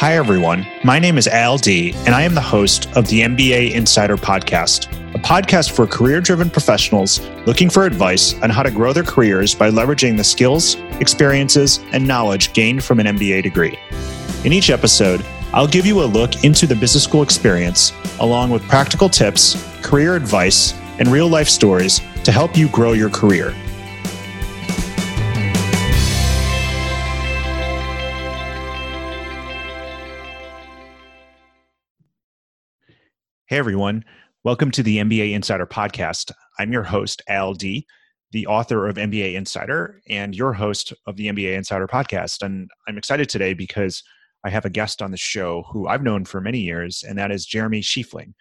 Hi, everyone. My name is Al D, and I am the host of the MBA Insider Podcast, a podcast for career-driven professionals looking for advice on how to grow their careers by leveraging the skills, experiences, and knowledge gained from an MBA degree. In each episode, I'll give you a look into the business school experience, along with practical tips, career advice, and real-life stories to help you grow your career. Hey, everyone. Welcome to the MBA Insider Podcast. I'm your host, Al D., the author of MBA Insider and your host of the MBA Insider Podcast. And I'm excited today because I have a guest on the show who I've known for many years, and that is Jeremy Schiefling.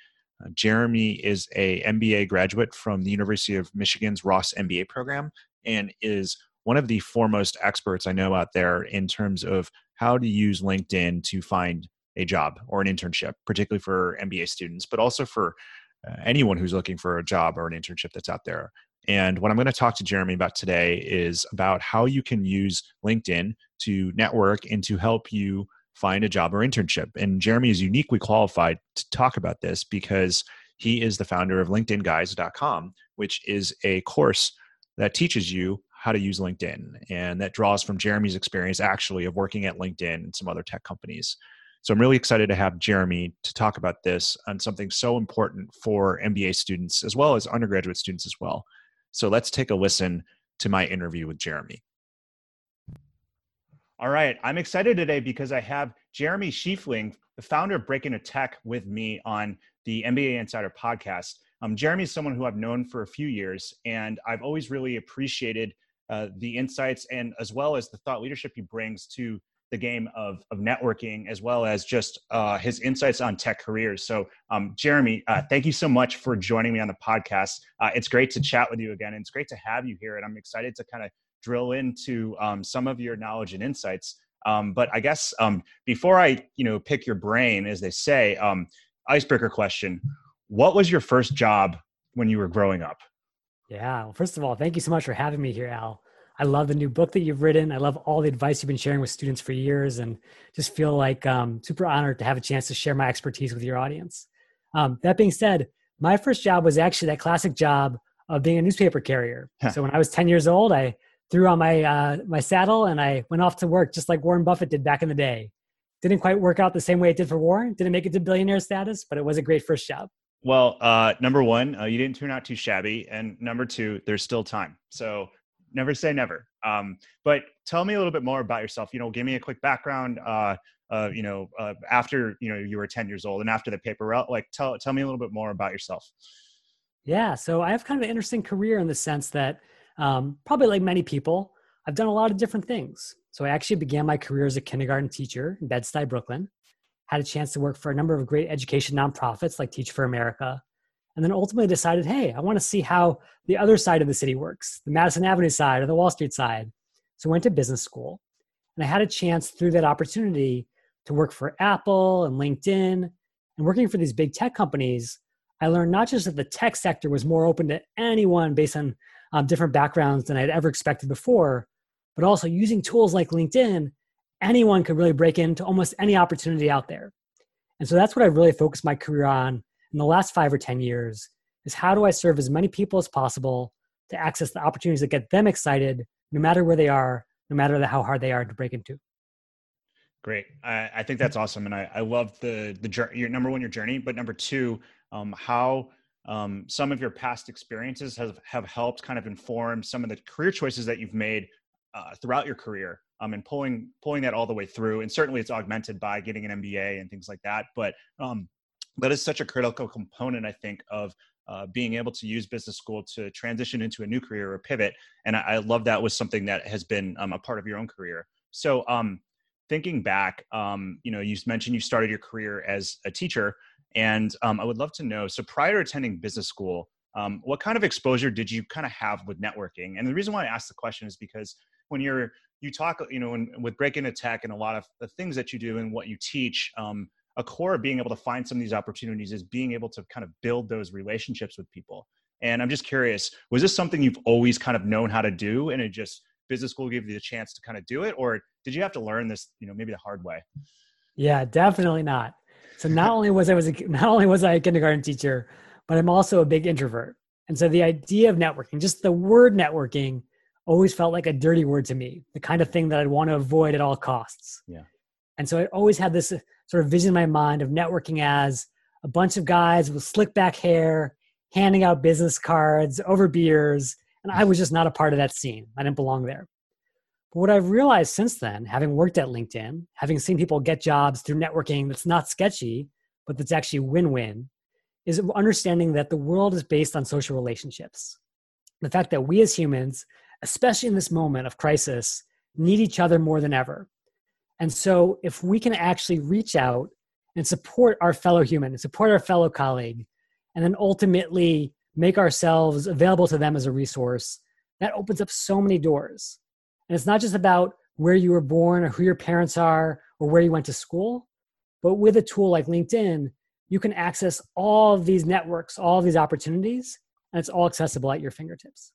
Jeremy is a MBA graduate from the University of Michigan's Ross MBA program and is one of the foremost experts I know out there in terms of how to use LinkedIn to find a job or an internship, particularly for MBA students, but also for anyone who's looking for a job or an internship that's out there. And what I'm going to talk to Jeremy about today is about how you can use LinkedIn to network and to help you find a job or internship. And Jeremy is uniquely qualified to talk about this because he is the founder of LinkedInGuys.com, which is a course that teaches you how to use LinkedIn. And that draws from Jeremy's experience actually of working at LinkedIn and some other tech companies. So I'm really excited to have Jeremy to talk about this on something so important for MBA students as well as undergraduate students as well. So let's take a listen to my interview with Jeremy. All right, I'm excited today because I have Jeremy Schiefling, the founder of Breaking Into Tech, with me on the MBA Insider Podcast. Jeremy is someone who I've known for a few years, and I've always really appreciated the insights and as well as the thought leadership he brings to the game of networking, as well as just his insights on tech careers. So Jeremy, thank you so much for joining me on the podcast. It's great to chat with you again, and it's great to have you here. And I'm excited to kind of drill into some of your knowledge and insights. But I guess before I pick your brain, as they say, icebreaker question, what was your first job when you were growing up? Yeah, well, first of all, thank you so much for having me here, Al. I love the new book that you've written. I love all the advice you've been sharing with students for years, and just feel like super honored to have a chance to share my expertise with your audience. That being said, my first job was actually that classic job of being a newspaper carrier. So when I was 10 years old, I threw on my my saddle and I went off to work just like Warren Buffett did back in the day. Didn't quite work out the same way it did for Warren. Didn't make it to billionaire status, but it was a great first job. Well, number one, you didn't turn out too shabby. And number two, there's still time. So never say never. But tell me a little bit more about yourself. Give me a quick background. After you were 10 years old and after the paper route, like tell me a little bit more about yourself. Yeah, so I have kind of an interesting career in the sense that probably like many people, I've done a lot of different things. So I actually began my career as a kindergarten teacher in Bed-Stuy, Brooklyn. Had a chance to work for a number of great education nonprofits like Teach for America. And then ultimately decided, hey, I want to see how the other side of the city works, the Madison Avenue side or the Wall Street side. So I went to business school, and I had a chance through that opportunity to work for Apple and LinkedIn. And working for these big tech companies, I learned not just that the tech sector was more open to anyone based on different backgrounds than I'd ever expected before, but also using tools like LinkedIn, anyone could really break into almost any opportunity out there. And so that's what I really focused my career on in the last 5 or 10 years, is how do I serve as many people as possible to access the opportunities that get them excited, no matter where they are, no matter how hard they are to break into. Great. I think that's awesome. And I love the journey, number one, your journey, but number two, how some of your past experiences have helped kind of inform some of the career choices that you've made throughout your career, and pulling that all the way through. And certainly it's augmented by getting an MBA and things like that. But that is such a critical component, I think, of being able to use business school to transition into a new career or pivot. And I love that was something that has been a part of your own career. So thinking back, you mentioned you started your career as a teacher, and I would love to know, so prior to attending business school, what kind of exposure did you kind of have with networking? And the reason why I asked the question is because when you talk, with Breaking Into Tech and a lot of the things that you do and what you teach, a core of being able to find some of these opportunities is being able to kind of build those relationships with people. And I'm just curious, was this something you've always kind of known how to do, and it just business school gave you the chance to kind of do it? Or did you have to learn this, maybe the hard way? Yeah, definitely not. So not only was I a kindergarten teacher, but I'm also a big introvert. And so the idea of networking, just the word networking, always felt like a dirty word to me, the kind of thing that I'd want to avoid at all costs. Yeah. And so I always had this sort of vision in my mind of networking as a bunch of guys with slick back hair, handing out business cards over beers. And I was just not a part of that scene. I didn't belong there. But what I've realized since then, having worked at LinkedIn, having seen people get jobs through networking that's not sketchy, but that's actually win-win, is understanding that the world is based on social relationships. The fact that we as humans, especially in this moment of crisis, need each other more than ever. And so if we can actually reach out and support our fellow human, and support our fellow colleague, and then ultimately make ourselves available to them as a resource, that opens up so many doors. And it's not just about where you were born or who your parents are or where you went to school, but with a tool like LinkedIn, you can access all of these networks, all of these opportunities, and it's all accessible at your fingertips.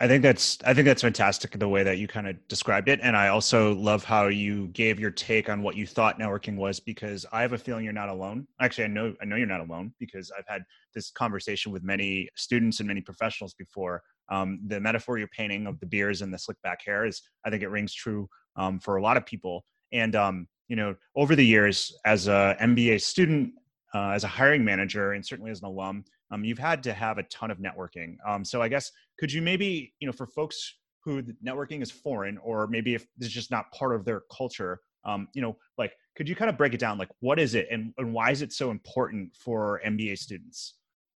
I think that's fantastic, the way that you kind of described it. And I also love how you gave your take on what you thought networking was, because I have a feeling you're not alone. Actually, I know you're not alone, because I've had this conversation with many students and many professionals before. The metaphor you're painting of the beers and the slick back hair is, I think it rings true for a lot of people. And, you know, over the years as a MBA student, as a hiring manager, and certainly as an alum, you've had to have a ton of networking. So I guess, could you maybe, you know, for folks who networking is foreign, or maybe if it's just not part of their culture, you know, like, could you kind of break it down? Like, what is it and why is it so important for MBA students?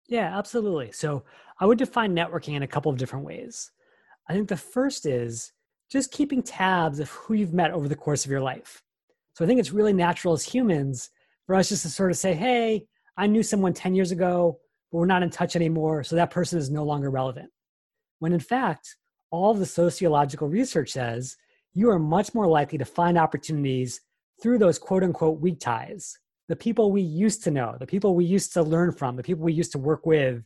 Yeah, absolutely. So I would define networking in a couple of different ways. I think the first is just keeping tabs of who you've met over the course of your life. So I think it's really natural as humans for us just to sort of say, hey, I knew someone 10 years ago, but we're not in touch anymore, so that person is no longer relevant. When in fact, all of the sociological research says you are much more likely to find opportunities through those quote unquote weak ties, the people we used to know, the people we used to learn from, the people we used to work with,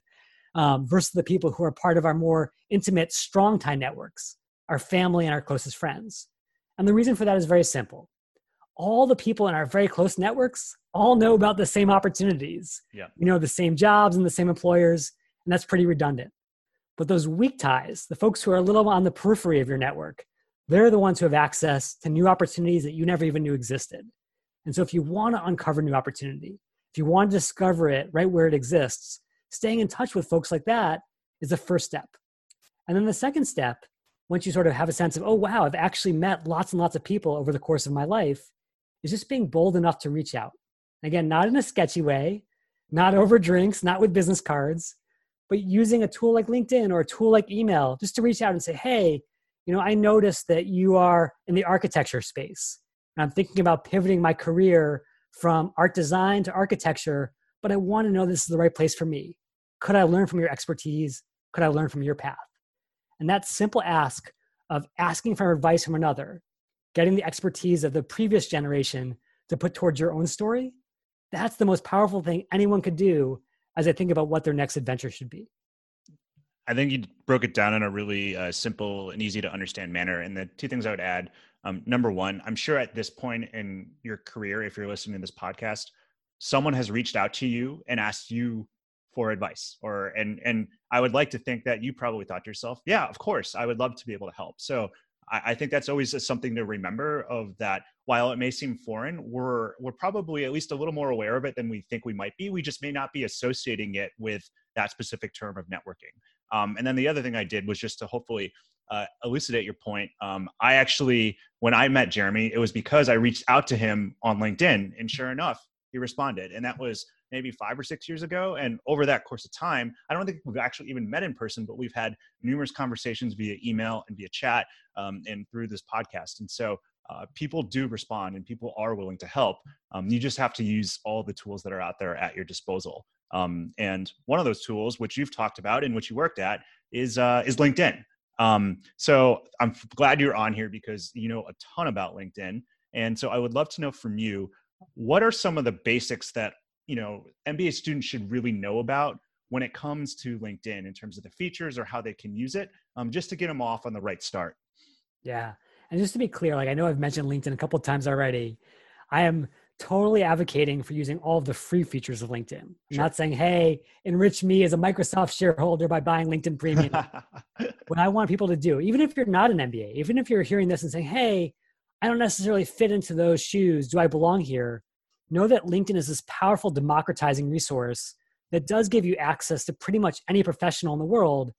versus the people who are part of our more intimate, strong tie networks, our family and our closest friends. And the reason for that is very simple. All the people in our very close networks all know about the same opportunities, you know, the same jobs and the same employers, and that's pretty redundant. But those weak ties, the folks who are a little on the periphery of your network, they're the ones who have access to new opportunities that you never even knew existed. And so if you want to uncover new opportunity, if you want to discover it right where it exists, staying in touch with folks like that is the first step. And then the second step, once you sort of have a sense of, oh, wow, I've actually met lots and lots of people over the course of my life, is just being bold enough to reach out. Again, not in a sketchy way, not over drinks, not with business cards, but using a tool like LinkedIn or a tool like email just to reach out and say, hey, you know, I noticed that you are in the architecture space, and I'm thinking about pivoting my career from art design to architecture, but I want to know this is the right place for me. Could I learn from your expertise? Could I learn from your path? And that simple ask of asking for advice from another, getting the expertise of the previous generation to put towards your own story, that's the most powerful thing anyone could do as they think about what their next adventure should be. I think you broke it down in a really simple and easy to understand manner. And the two things I would add, number one, I'm sure at this point in your career, if you're listening to this podcast, someone has reached out to you and asked you for advice, or, and I would like to think that you probably thought to yourself, yeah, of course, I would love to be able to help. So I think that's always something to remember, of that while it may seem foreign, we're probably at least a little more aware of it than we think we might be. We just may not be associating it with that specific term of networking. And then the other thing I did was just to hopefully elucidate your point. I actually, when I met Jeremy, it was because I reached out to him on LinkedIn, and sure enough, he responded. And that was maybe 5 or 6 years ago. And over that course of time, I don't think we've actually even met in person, but we've had numerous conversations via email and via chat, and through this podcast. And so people do respond, and people are willing to help. You just have to use all the tools that are out there at your disposal. And one of those tools, which you've talked about and which you worked at, is LinkedIn. So I'm glad you're on here, because you know a ton about LinkedIn. And so I would love to know from you, what are some of the basics that, you know, MBA students should really know about when it comes to LinkedIn in terms of the features or how they can use it, just to get them off on the right start? Yeah. And just to be clear, like, I know I've mentioned LinkedIn a couple of times already. I am totally advocating for using all of the free features of LinkedIn. I'm not saying, hey, enrich me as a Microsoft shareholder by buying LinkedIn Premium. What I want people to do, even if you're not an MBA, even if you're hearing this and saying, hey, I don't necessarily fit into those shoes. Do I belong here? Know that LinkedIn is this powerful democratizing resource that does give you access to pretty much any professional in the world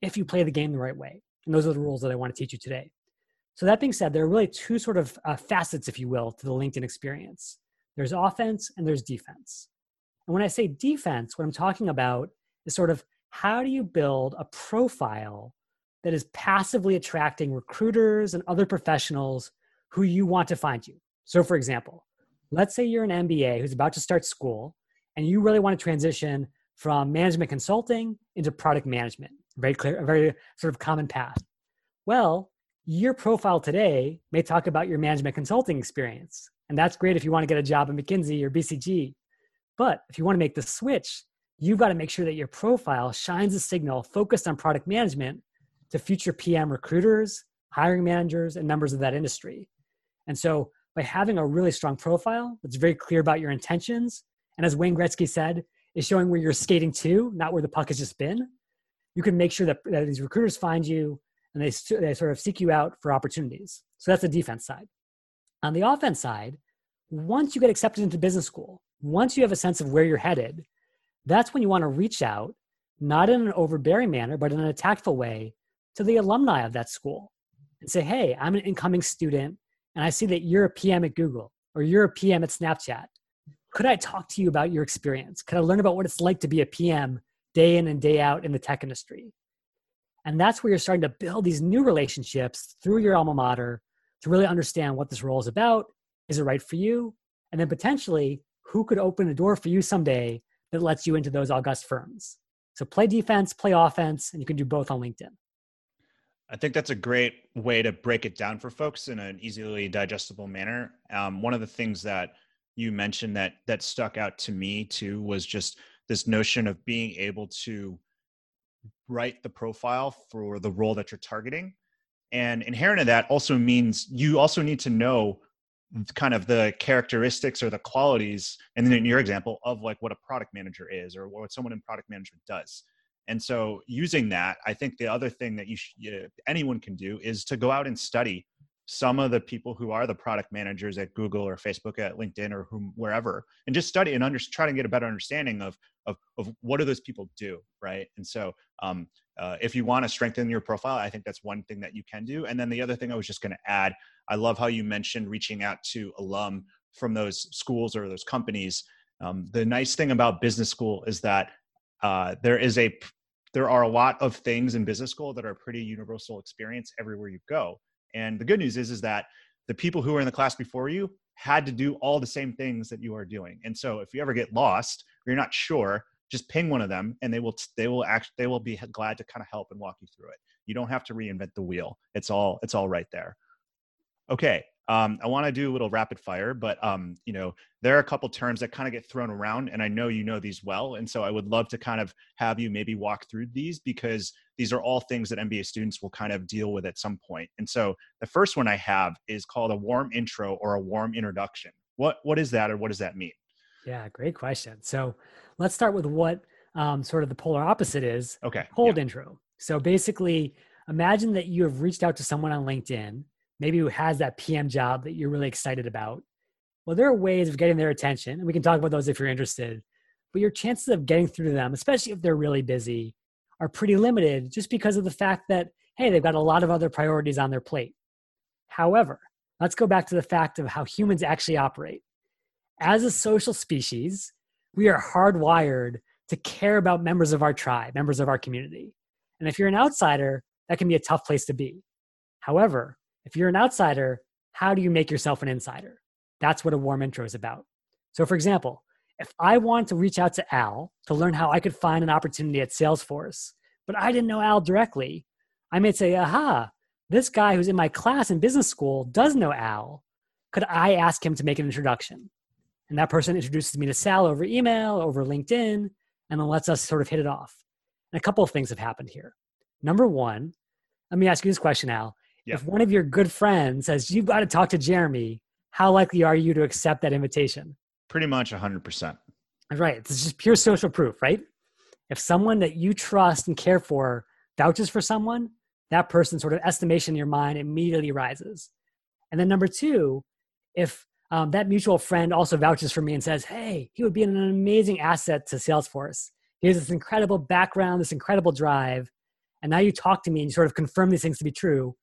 if you play the game the right way. And those are the rules that I want to teach you today. So that being said, there are really two sort of facets, if you will, to the LinkedIn experience. There's offense and there's defense. And when I say defense, what I'm talking about is sort of how do you build a profile that is passively attracting recruiters and other professionals who you want to find you. So for example, let's say you're an MBA who's about to start school and you really want to transition from management consulting into product management. Very clear, a very sort of common path. Well, your profile today may talk about your management consulting experience. And that's great if you want to get a job at McKinsey or BCG. But if you want to make the switch, you've got to make sure that your profile shines a signal focused on product management to future PM recruiters, hiring managers, and members of that industry. And so by having a really strong profile that's very clear about your intentions, and as Wayne Gretzky said, is showing where you're skating to, not where the puck has just been, you can make sure that these recruiters find you and they sort of seek you out for opportunities. So that's the defense side. On the offense side, once you get accepted into business school, once you have a sense of where you're headed, that's when you want to reach out, not in an overbearing manner, but in a tactful way to the alumni of that school and say, hey, I'm an incoming student and I see that you're a PM at Google or you're a PM at Snapchat. Could I talk to you about your experience? Could I learn about what it's like to be a PM day in and day out in the tech industry? And that's where you're starting to build these new relationships through your alma mater to really understand what this role is about. Is it right for you? And then potentially, who could open a door for you someday that lets you into those august firms? So play defense, play offense, and you can do both on LinkedIn. I think that's a great way to break it down for folks in an easily digestible manner. One of the things that you mentioned that stuck out to me too was just this notion of being able to write the profile for the role that you're targeting. And inherent in that also means you also need to know kind of the characteristics or the qualities, and then in your example, of like what a product manager is or what someone in product management does. And so using that, I think the other thing that anyone can do is to go out and study some of the people who are the product managers at Google or Facebook, at LinkedIn or wherever, and just study and try to get a better understanding of what do those people do, right? And so if you want to strengthen your profile, I think that's one thing that you can do. And then the other thing I was just going to add, I love how you mentioned reaching out to alum from those schools or those companies. The nice thing about business school is that there are a lot of things in business school that are a pretty universal experience everywhere you go. And the good news is that the people who were in the class before you had to do all the same things that you are doing. And so if you ever get lost or you're not sure, just ping one of them and they will be glad to kind of help and walk you through it. You don't have to reinvent the wheel. It's all right there. Okay. I want to do a little rapid fire, but there are a couple terms that kind of get thrown around, and I know you know these well. And so I would love to kind of have you maybe walk through these, because these are all things that MBA students will kind of deal with at some point. And so the first one I have is called a warm intro or a warm introduction. What is that, or what does that mean? Yeah, great question. So let's start with what sort of the polar opposite is. Okay. Cold intro. So basically, imagine that you have reached out to someone on LinkedIn, maybe who has that PM job that you're really excited about. Well, there are ways of getting their attention, and we can talk about those if you're interested, but your chances of getting through to them, especially if they're really busy, are pretty limited just because of the fact that, hey, they've got a lot of other priorities on their plate. However, let's go back to the fact of how humans actually operate. As a social species, we are hardwired to care about members of our tribe, members of our community. And if you're an outsider, that can be a tough place to be. However, if you're an outsider, how do you make yourself an insider? That's what a warm intro is about. So for example, if I wanted to reach out to Al to learn how I could find an opportunity at Salesforce, but I didn't know Al directly, I may say, aha, this guy who's in my class in business school does know Al. Could I ask him to make an introduction? And that person introduces me to Sal over email, over LinkedIn, and then lets us sort of hit it off. And a couple of things have happened here. Number one, let me ask you this question, Al. If one of your good friends says, you've got to talk to Jeremy, how likely are you to accept that invitation? Pretty much 100%. Right. It's just pure social proof, right? If someone that you trust and care for vouches for someone, that person's sort of estimation in your mind immediately rises. And then number two, if that mutual friend also vouches for me and says, hey, he would be an amazing asset to Salesforce. He has this incredible background, this incredible drive. And now you talk to me and you sort of confirm these things to be true.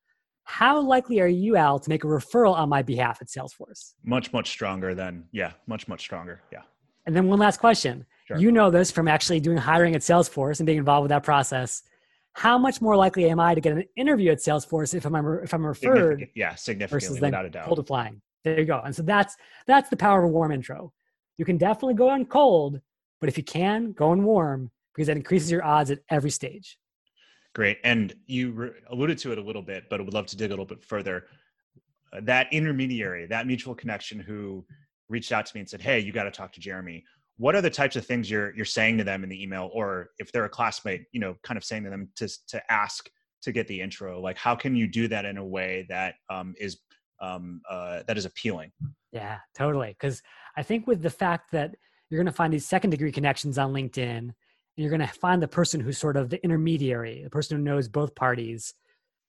How likely are you, Al, to make a referral on my behalf at Salesforce? Much stronger than, much stronger. Yeah. And then one last question. Sure. You know this from actually doing hiring at Salesforce and being involved with that process. How much more likely am I to get an interview at Salesforce if I'm referred? Yeah, significantly, without a doubt. Cold applying. There you go. And so that's the power of a warm intro. You can definitely go in cold, but if you can, go in warm because that increases your odds at every stage. Great. And you alluded to it a little bit, but I would love to dig a little bit further. That intermediary, that mutual connection who reached out to me and said, hey, you got to talk to Jeremy. What are the types of things you're saying to them in the email, or if they're a classmate, you know, kind of saying to them to ask to get the intro? Like, how can you do that in a way that is appealing? Yeah, totally. Because I think with the fact that you're going to find these second degree connections on LinkedIn, and you're going to find the person who's sort of the intermediary, the person who knows both parties.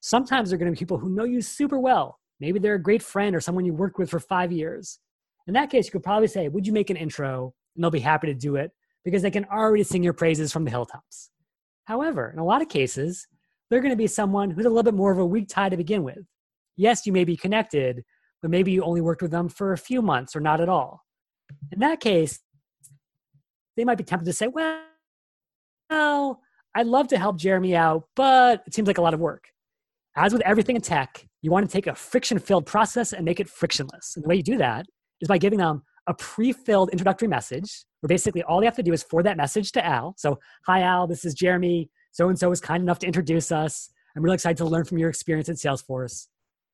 Sometimes they're going to be people who know you super well. Maybe they're a great friend or someone you worked with for 5 years. In that case, you could probably say, would you make an intro? And they'll be happy to do it because they can already sing your praises from the hilltops. However, in a lot of cases, they're going to be someone who's a little bit more of a weak tie to begin with. Yes, you may be connected, but maybe you only worked with them for a few months or not at all. In that case, they might be tempted to say, well, I'd love to help Jeremy out, but it seems like a lot of work. As with everything in tech, you want to take a friction-filled process and make it frictionless. And the way you do that is by giving them a pre-filled introductory message where basically all they have to do is forward that message to Al. So, hi, Al, this is Jeremy. So-and-so was kind enough to introduce us. I'm really excited to learn from your experience at Salesforce.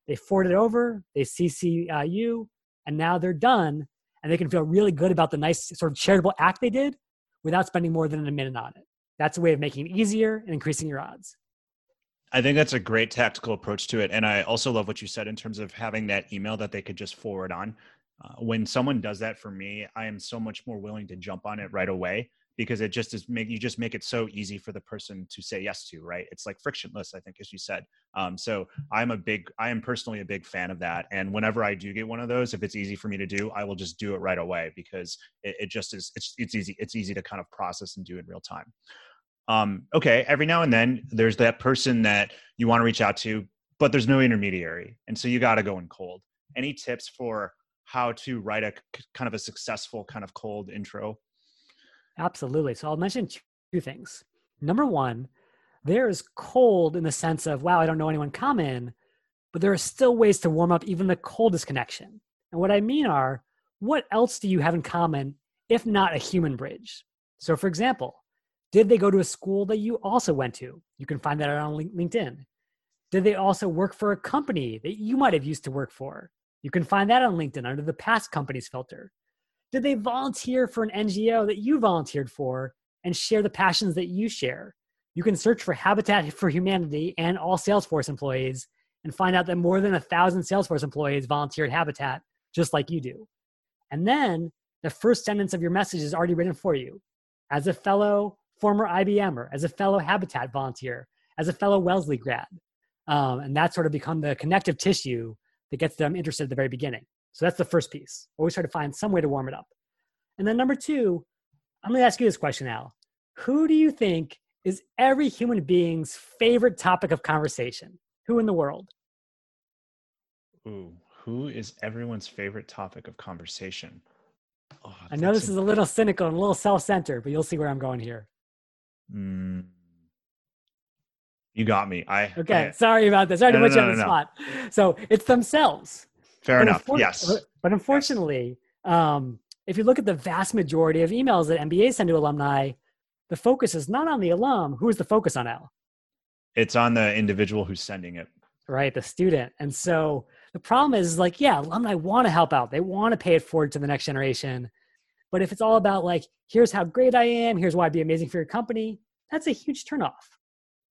They forward it over, they CC you, and now they're done. And they can feel really good about the nice sort of charitable act they did without spending more than a minute on it. That's a way of making it easier and increasing your odds. I think that's a great tactical approach to it. And I also love what you said in terms of having that email that they could just forward on. When someone does that for me, I am so much more willing to jump on it right away because it just is you just make it so easy for the person to say yes to, right? It's like frictionless, I think, as you said. So I am personally a big fan of that. And whenever I do get one of those, if it's easy for me to do, I will just do it right away because it just is, it's easy. It's easy to kind of process and do in real time. Okay. Every now and then there's that person that you want to reach out to, but there's no intermediary. And so you got to go in cold. Any tips for how to write a kind of a successful kind of cold intro? Absolutely. So I'll mention two things. Number one, there is cold in the sense of, wow, I don't know anyone common, but there are still ways to warm up even the coldest connection. And what I mean are, what else do you have in common if not a human bridge? So for example, did they go to a school that you also went to? You can find that out on LinkedIn. Did they also work for a company that you might have used to work for? You can find that on LinkedIn under the past companies filter. Did they volunteer for an NGO that you volunteered for and share the passions that you share? You can search for Habitat for Humanity and all Salesforce employees and find out that more than 1,000 Salesforce employees volunteer at Habitat just like you do. And then the first sentence of your message is already written for you. As a fellow former IBMer, as a fellow Habitat volunteer, as a fellow Wellesley grad. And that's sort of become the connective tissue that gets them interested at the very beginning. So that's the first piece. Always try to find some way to warm it up. And then number two, I'm going to ask you this question, Al. Who do you think is every human being's favorite topic of conversation? Who in the world? Ooh, who is everyone's favorite topic of conversation? Oh, I know this is a little cynical and a little self-centered, but you'll see where I'm going here. You got me. Okay, sorry about this. Sorry to put you on the spot. So it's themselves. Fair enough, yes. But unfortunately, if you look at the vast majority of emails that MBAs send to alumni, the focus is not on the alum. Who is the focus on, Al? It's on the individual who's sending it. Right, the student. And so the problem is like, yeah, alumni want to help out. They want to pay it forward to the next generation. But if it's all about like, here's how great I am, here's why I'd be amazing for your company, that's a huge turnoff.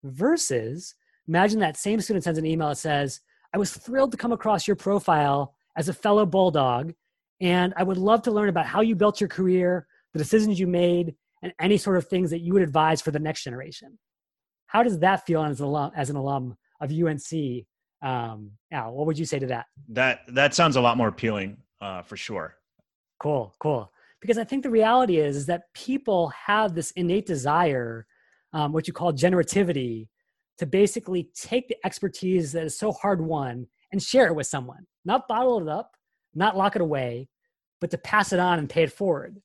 Versus, imagine that same student sends an email that says, I was thrilled to come across your profile as a fellow Bulldog. And I would love to learn about how you built your career, the decisions you made, and any sort of things that you would advise for the next generation. How does that feel as an alum of UNC? Al, what would you say to that? That sounds a lot more appealing for sure. Cool. Because I think the reality is that people have this innate desire, what you call generativity, to basically take the expertise that is so hard won and share it with someone, not bottle it up, not lock it away, but to pass it on and pay it forward.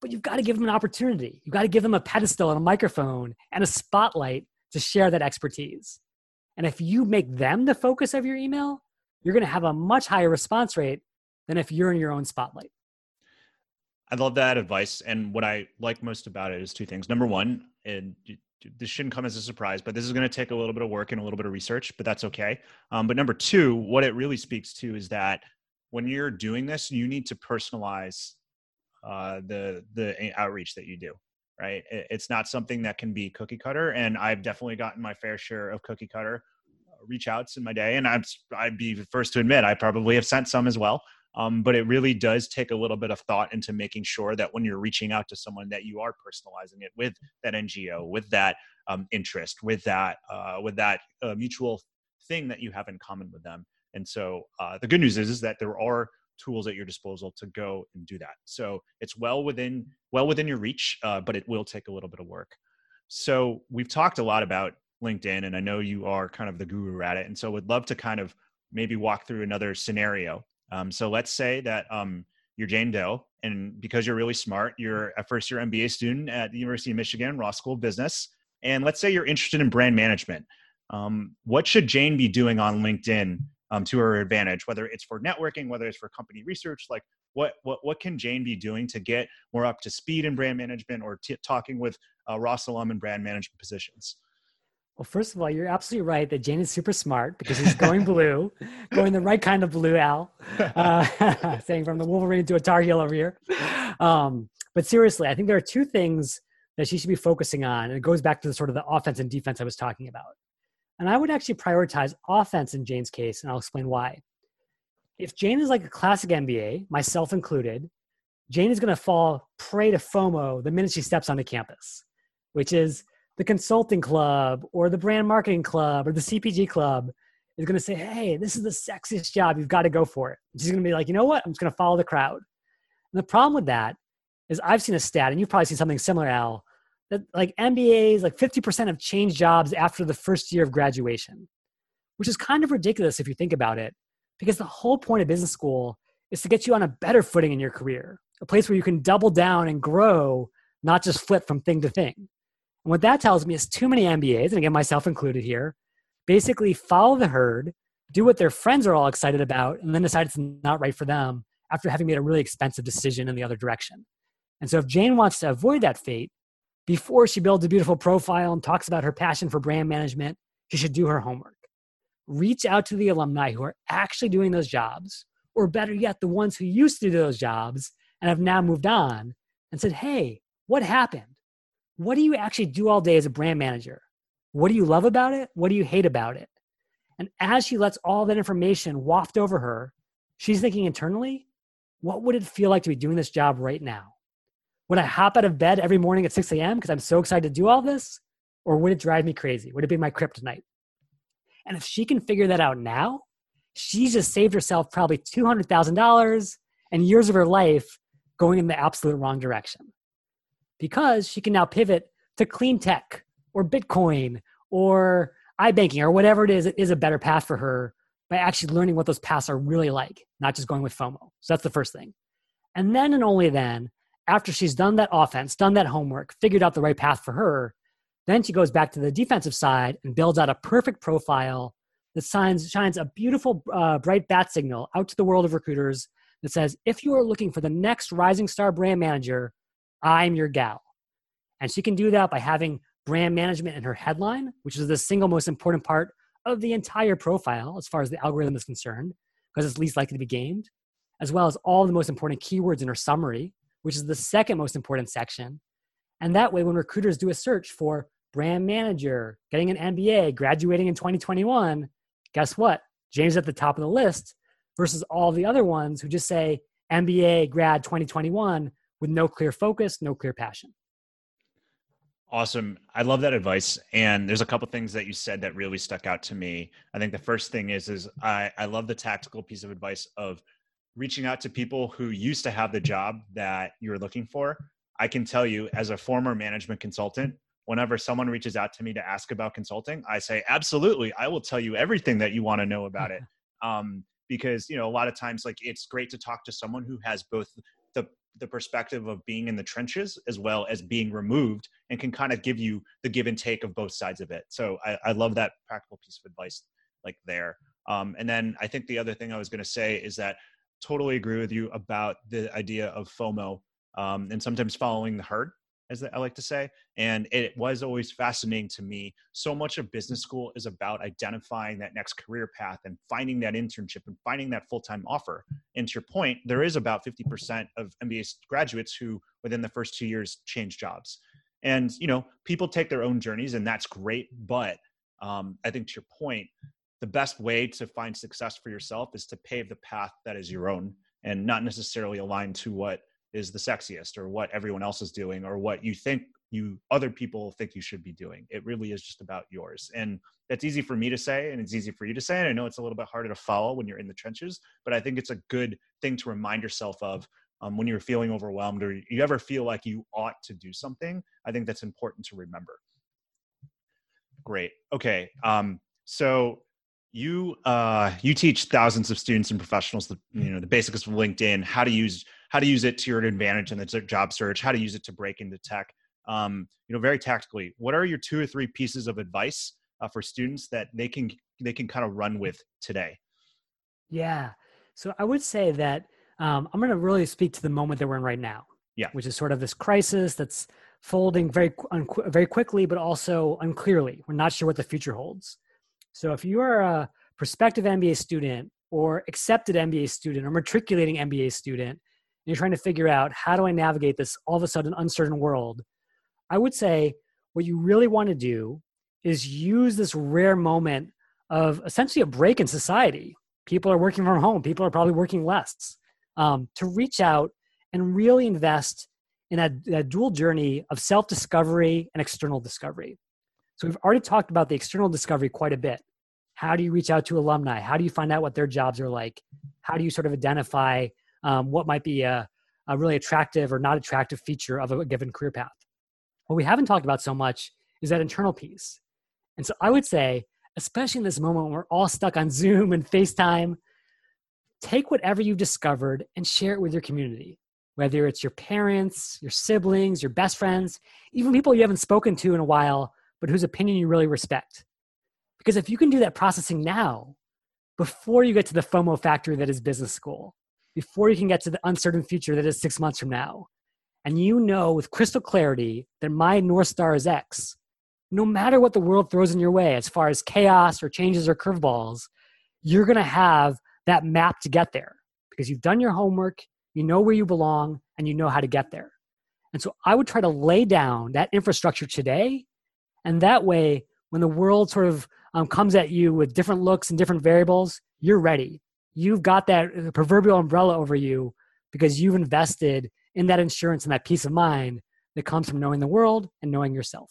But you've got to give them an opportunity. You've got to give them a pedestal and a microphone and a spotlight to share that expertise. And if you make them the focus of your email, you're going to have a much higher response rate than if you're in your own spotlight. I love that advice. And what I like most about it is two things. Number one, and this shouldn't come as a surprise, but this is going to take a little bit of work and a little bit of research, but that's okay. But number two, what it really speaks to is that when you're doing this, you need to personalize the outreach that you do, right? It's not something that can be cookie cutter. And I've definitely gotten my fair share of cookie cutter reach outs in my day. And I'd be the first to admit, I probably have sent some as well. But it really does take a little bit of thought into making sure that when you're reaching out to someone that you are personalizing it with that NGO, with that interest, with that mutual thing that you have in common with them. And so the good news is that there are tools at your disposal to go and do that. So it's well within your reach, but it will take a little bit of work. So we've talked a lot about LinkedIn, and I know you are kind of the guru at it. And so would love to kind of maybe walk through another scenario. So let's say that you're Jane Doe, and because you're really smart, you're a first-year MBA student at the University of Michigan, Ross School of Business. And let's say you're interested in brand management. What should Jane be doing on LinkedIn to her advantage, whether it's for networking, whether it's for company research? Like what can Jane be doing to get more up to speed in brand management or talking with Ross alum in brand management positions? Well, first of all, you're absolutely right that Jane is super smart because she's going blue, going the right kind of blue, Al, saying from the Wolverine to a Tar Heel over here. But seriously, I think there are two things that she should be focusing on. And it goes back to the sort of the offense and defense I was talking about. And I would actually prioritize offense in Jane's case, and I'll explain why. If Jane is like a classic MBA, myself included, Jane is going to fall prey to FOMO the minute she steps onto campus, which is the consulting club or the brand marketing club or the CPG club is going to say, hey, this is the sexiest job. You've got to go for it. She's going to be like, you know what? I'm just going to follow the crowd. And the problem with that is I've seen a stat, and you've probably seen something similar, Al, that like MBAs, like 50% have changed jobs after the first year of graduation, which is kind of ridiculous if you think about it, because the whole point of business school is to get you on a better footing in your career, a place where you can double down and grow, not just flip from thing to thing. And what that tells me is too many MBAs, and again, myself included here, basically follow the herd, do what their friends are all excited about, and then decide it's not right for them after having made a really expensive decision in the other direction. And so if Jane wants to avoid that fate, before she builds a beautiful profile and talks about her passion for brand management, she should do her homework. Reach out to the alumni who are actually doing those jobs, or better yet, the ones who used to do those jobs and have now moved on, and said, hey, what happened? What do you actually do all day as a brand manager? What do you love about it? What do you hate about it? And as she lets all that information waft over her, she's thinking internally, what would it feel like to be doing this job right now? Would I hop out of bed every morning at 6 a.m. because I'm so excited to do all this? Or would it drive me crazy? Would it be my kryptonite? And if she can figure that out now, she's just saved herself probably $200,000 and years of her life going in the absolute wrong direction. Because she can now pivot to clean tech or Bitcoin or iBanking or whatever it is a better path for her by actually learning what those paths are really like, not just going with FOMO. So that's the first thing. And then and only then, after she's done that offense, done that homework, figured out the right path for her, then she goes back to the defensive side and builds out a perfect profile that shines a beautiful bright bat signal out to the world of recruiters that says, if you are looking for the next rising star brand manager, I'm your gal. And she can do that by having brand management in her headline, which is the single most important part of the entire profile as far as the algorithm is concerned, because it's least likely to be gamed, as well as all the most important keywords in her summary, which is the second most important section. And that way, when recruiters do a search for brand manager, getting an MBA, graduating in 2021, guess what? Jane's at the top of the list versus all the other ones who just say MBA grad 2021 with no clear focus, no clear passion. Awesome. I love that advice. And there's a couple things that you said that really stuck out to me. I think the first thing is I love the tactical piece of advice of reaching out to people who used to have the job that you're looking for. I can tell you as a former management consultant, whenever someone reaches out to me to ask about consulting, I say, absolutely, I will tell you everything that you want to know about it. Because, you know, a lot of times, like, it's great to talk to someone who has both the perspective of being in the trenches as well as being removed and can kind of give you the give and take of both sides of it. So I love that practical piece of advice like there. And then I think the other thing I was going to say is that totally agree with you about the idea of FOMO and sometimes following the herd, as I like to say. And it was always fascinating to me. So much of business school is about identifying that next career path and finding that internship and finding that full-time offer. And to your point, there is about 50% of MBA graduates who, within the first 2 years, change jobs. And, you know, people take their own journeys and that's great. But I think to your point, the best way to find success for yourself is to pave the path that is your own and not necessarily aligned to what is the sexiest or what everyone else is doing or what you think other people think you should be doing. It really is just about yours. And that's easy for me to say, and it's easy for you to say. And I know it's a little bit harder to follow when you're in the trenches, but I think it's a good thing to remind yourself of when you're feeling overwhelmed or you ever feel like you ought to do something. I think that's important to remember. Great. Okay. So you teach thousands of students and professionals, the basics of LinkedIn, how to use it to your advantage in the job search, how to use it to break into tech. Very tactically, what are your 2 or 3 pieces of advice for students that they can kind of run with today? Yeah. So I would say that I'm going to really speak to the moment that we're in right now, which is sort of this crisis that's folding very quickly, but also unclearly. We're not sure what the future holds. So if you are a prospective MBA student or accepted MBA student or matriculating MBA student, you're trying to figure out, how do I navigate this all of a sudden uncertain world? I would say what you really want to do is use this rare moment of essentially a break in society. People are working from home. People are probably working less, to reach out and really invest in that dual journey of self-discovery and external discovery. So we've already talked about the external discovery quite a bit. How do you reach out to alumni? How do you find out what their jobs are like? How do you sort of identify what might be a really attractive or not attractive feature of a given career path? What we haven't talked about so much is that internal piece. And so I would say, especially in this moment when we're all stuck on Zoom and FaceTime, take whatever you've discovered and share it with your community, whether it's your parents, your siblings, your best friends, even people you haven't spoken to in a while, but whose opinion you really respect. Because if you can do that processing now, before you get to the FOMO factory that is business school, before you can get to the uncertain future that is 6 months from now. And you know with crystal clarity that my North Star is X. No matter what the world throws in your way, as far as chaos or changes or curveballs, you're going to have that map to get there because you've done your homework, you know where you belong, and you know how to get there. And so I would try to lay down that infrastructure today. And that way, when the world sort of comes at you with different looks and different variables, you're ready. You've got that proverbial umbrella over you because you've invested in that insurance and that peace of mind that comes from knowing the world and knowing yourself.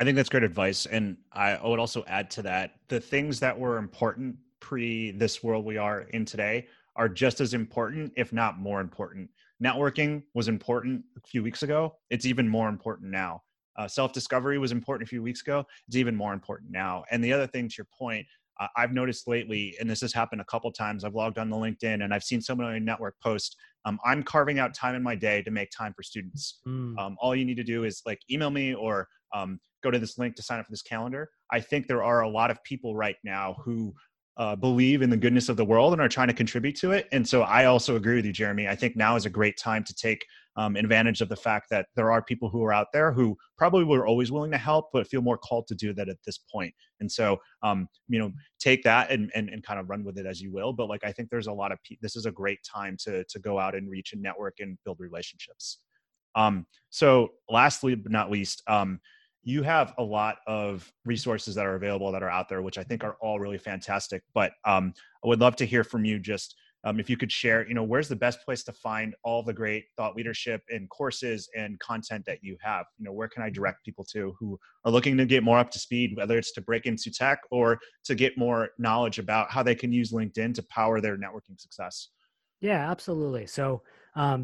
I think that's great advice. And I would also add to that, the things that were important pre this world we are in today are just as important, if not more important. Networking was important a few weeks ago. It's even more important now. Self-discovery was important a few weeks ago. It's even more important now. And the other thing, to your point, I've noticed lately, and this has happened a couple times, I've logged on to LinkedIn and I've seen someone on a network post, I'm carving out time in my day to make time for students. All you need to do is email me or go to this link to sign up for this calendar. I think there are a lot of people right now who believe in the goodness of the world and are trying to contribute to it. And so I also agree with you, Jeremy. I think now is a great time to take advantage of the fact that there are people who are out there who probably were always willing to help, but feel more called to do that at this point. And so, take that and kind of run with it as you will. But I think there's a lot of this is a great time to go out and reach and network and build relationships. So lastly, but not least, you have a lot of resources that are available that are out there, which I think are all really fantastic. But I would love to hear from you just if you could share, you know, where's the best place to find all the great thought leadership and courses and content that you have? You know, where can I direct people to who are looking to get more up to speed, whether it's to break into tech or to get more knowledge about how they can use LinkedIn to power their networking success? Yeah, absolutely. So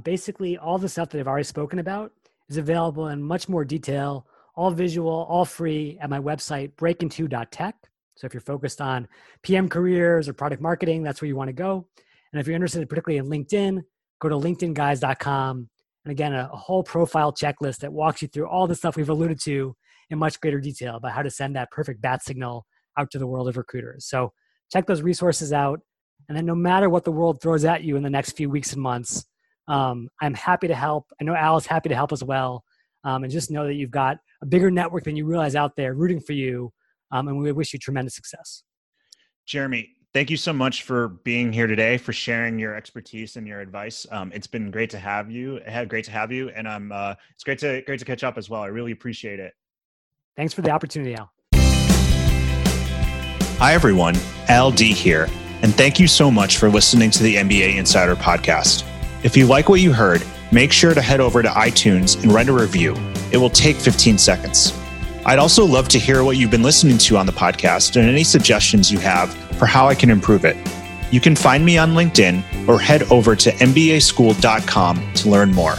basically all the stuff that I've already spoken about is available in much more detail, all visual, all free at my website, breakinto.tech. So if you're focused on PM careers or product marketing, that's where you want to go. And if you're interested particularly in LinkedIn, go to LinkedInGuys.com. And again, a whole profile checklist that walks you through all the stuff we've alluded to in much greater detail about how to send that perfect bat signal out to the world of recruiters. So check those resources out. And then no matter what the world throws at you in the next few weeks and months, I'm happy to help. I know Al is happy to help as well. And just know that you've got a bigger network than you realize out there rooting for you. And we wish you tremendous success. Jeremy, thank you so much for being here today, for sharing your expertise and your advice. It's been great to have you. And it's great to catch up as well. I really appreciate it. Thanks for the opportunity, Al. Hi, everyone. Al D here. And thank you so much for listening to the MBA Insider Podcast. If you like what you heard, make sure to head over to iTunes and write a review. It will take 15 seconds. I'd also love to hear what you've been listening to on the podcast and any suggestions you have for how I can improve it. You can find me on LinkedIn or head over to mbaschool.com to learn more.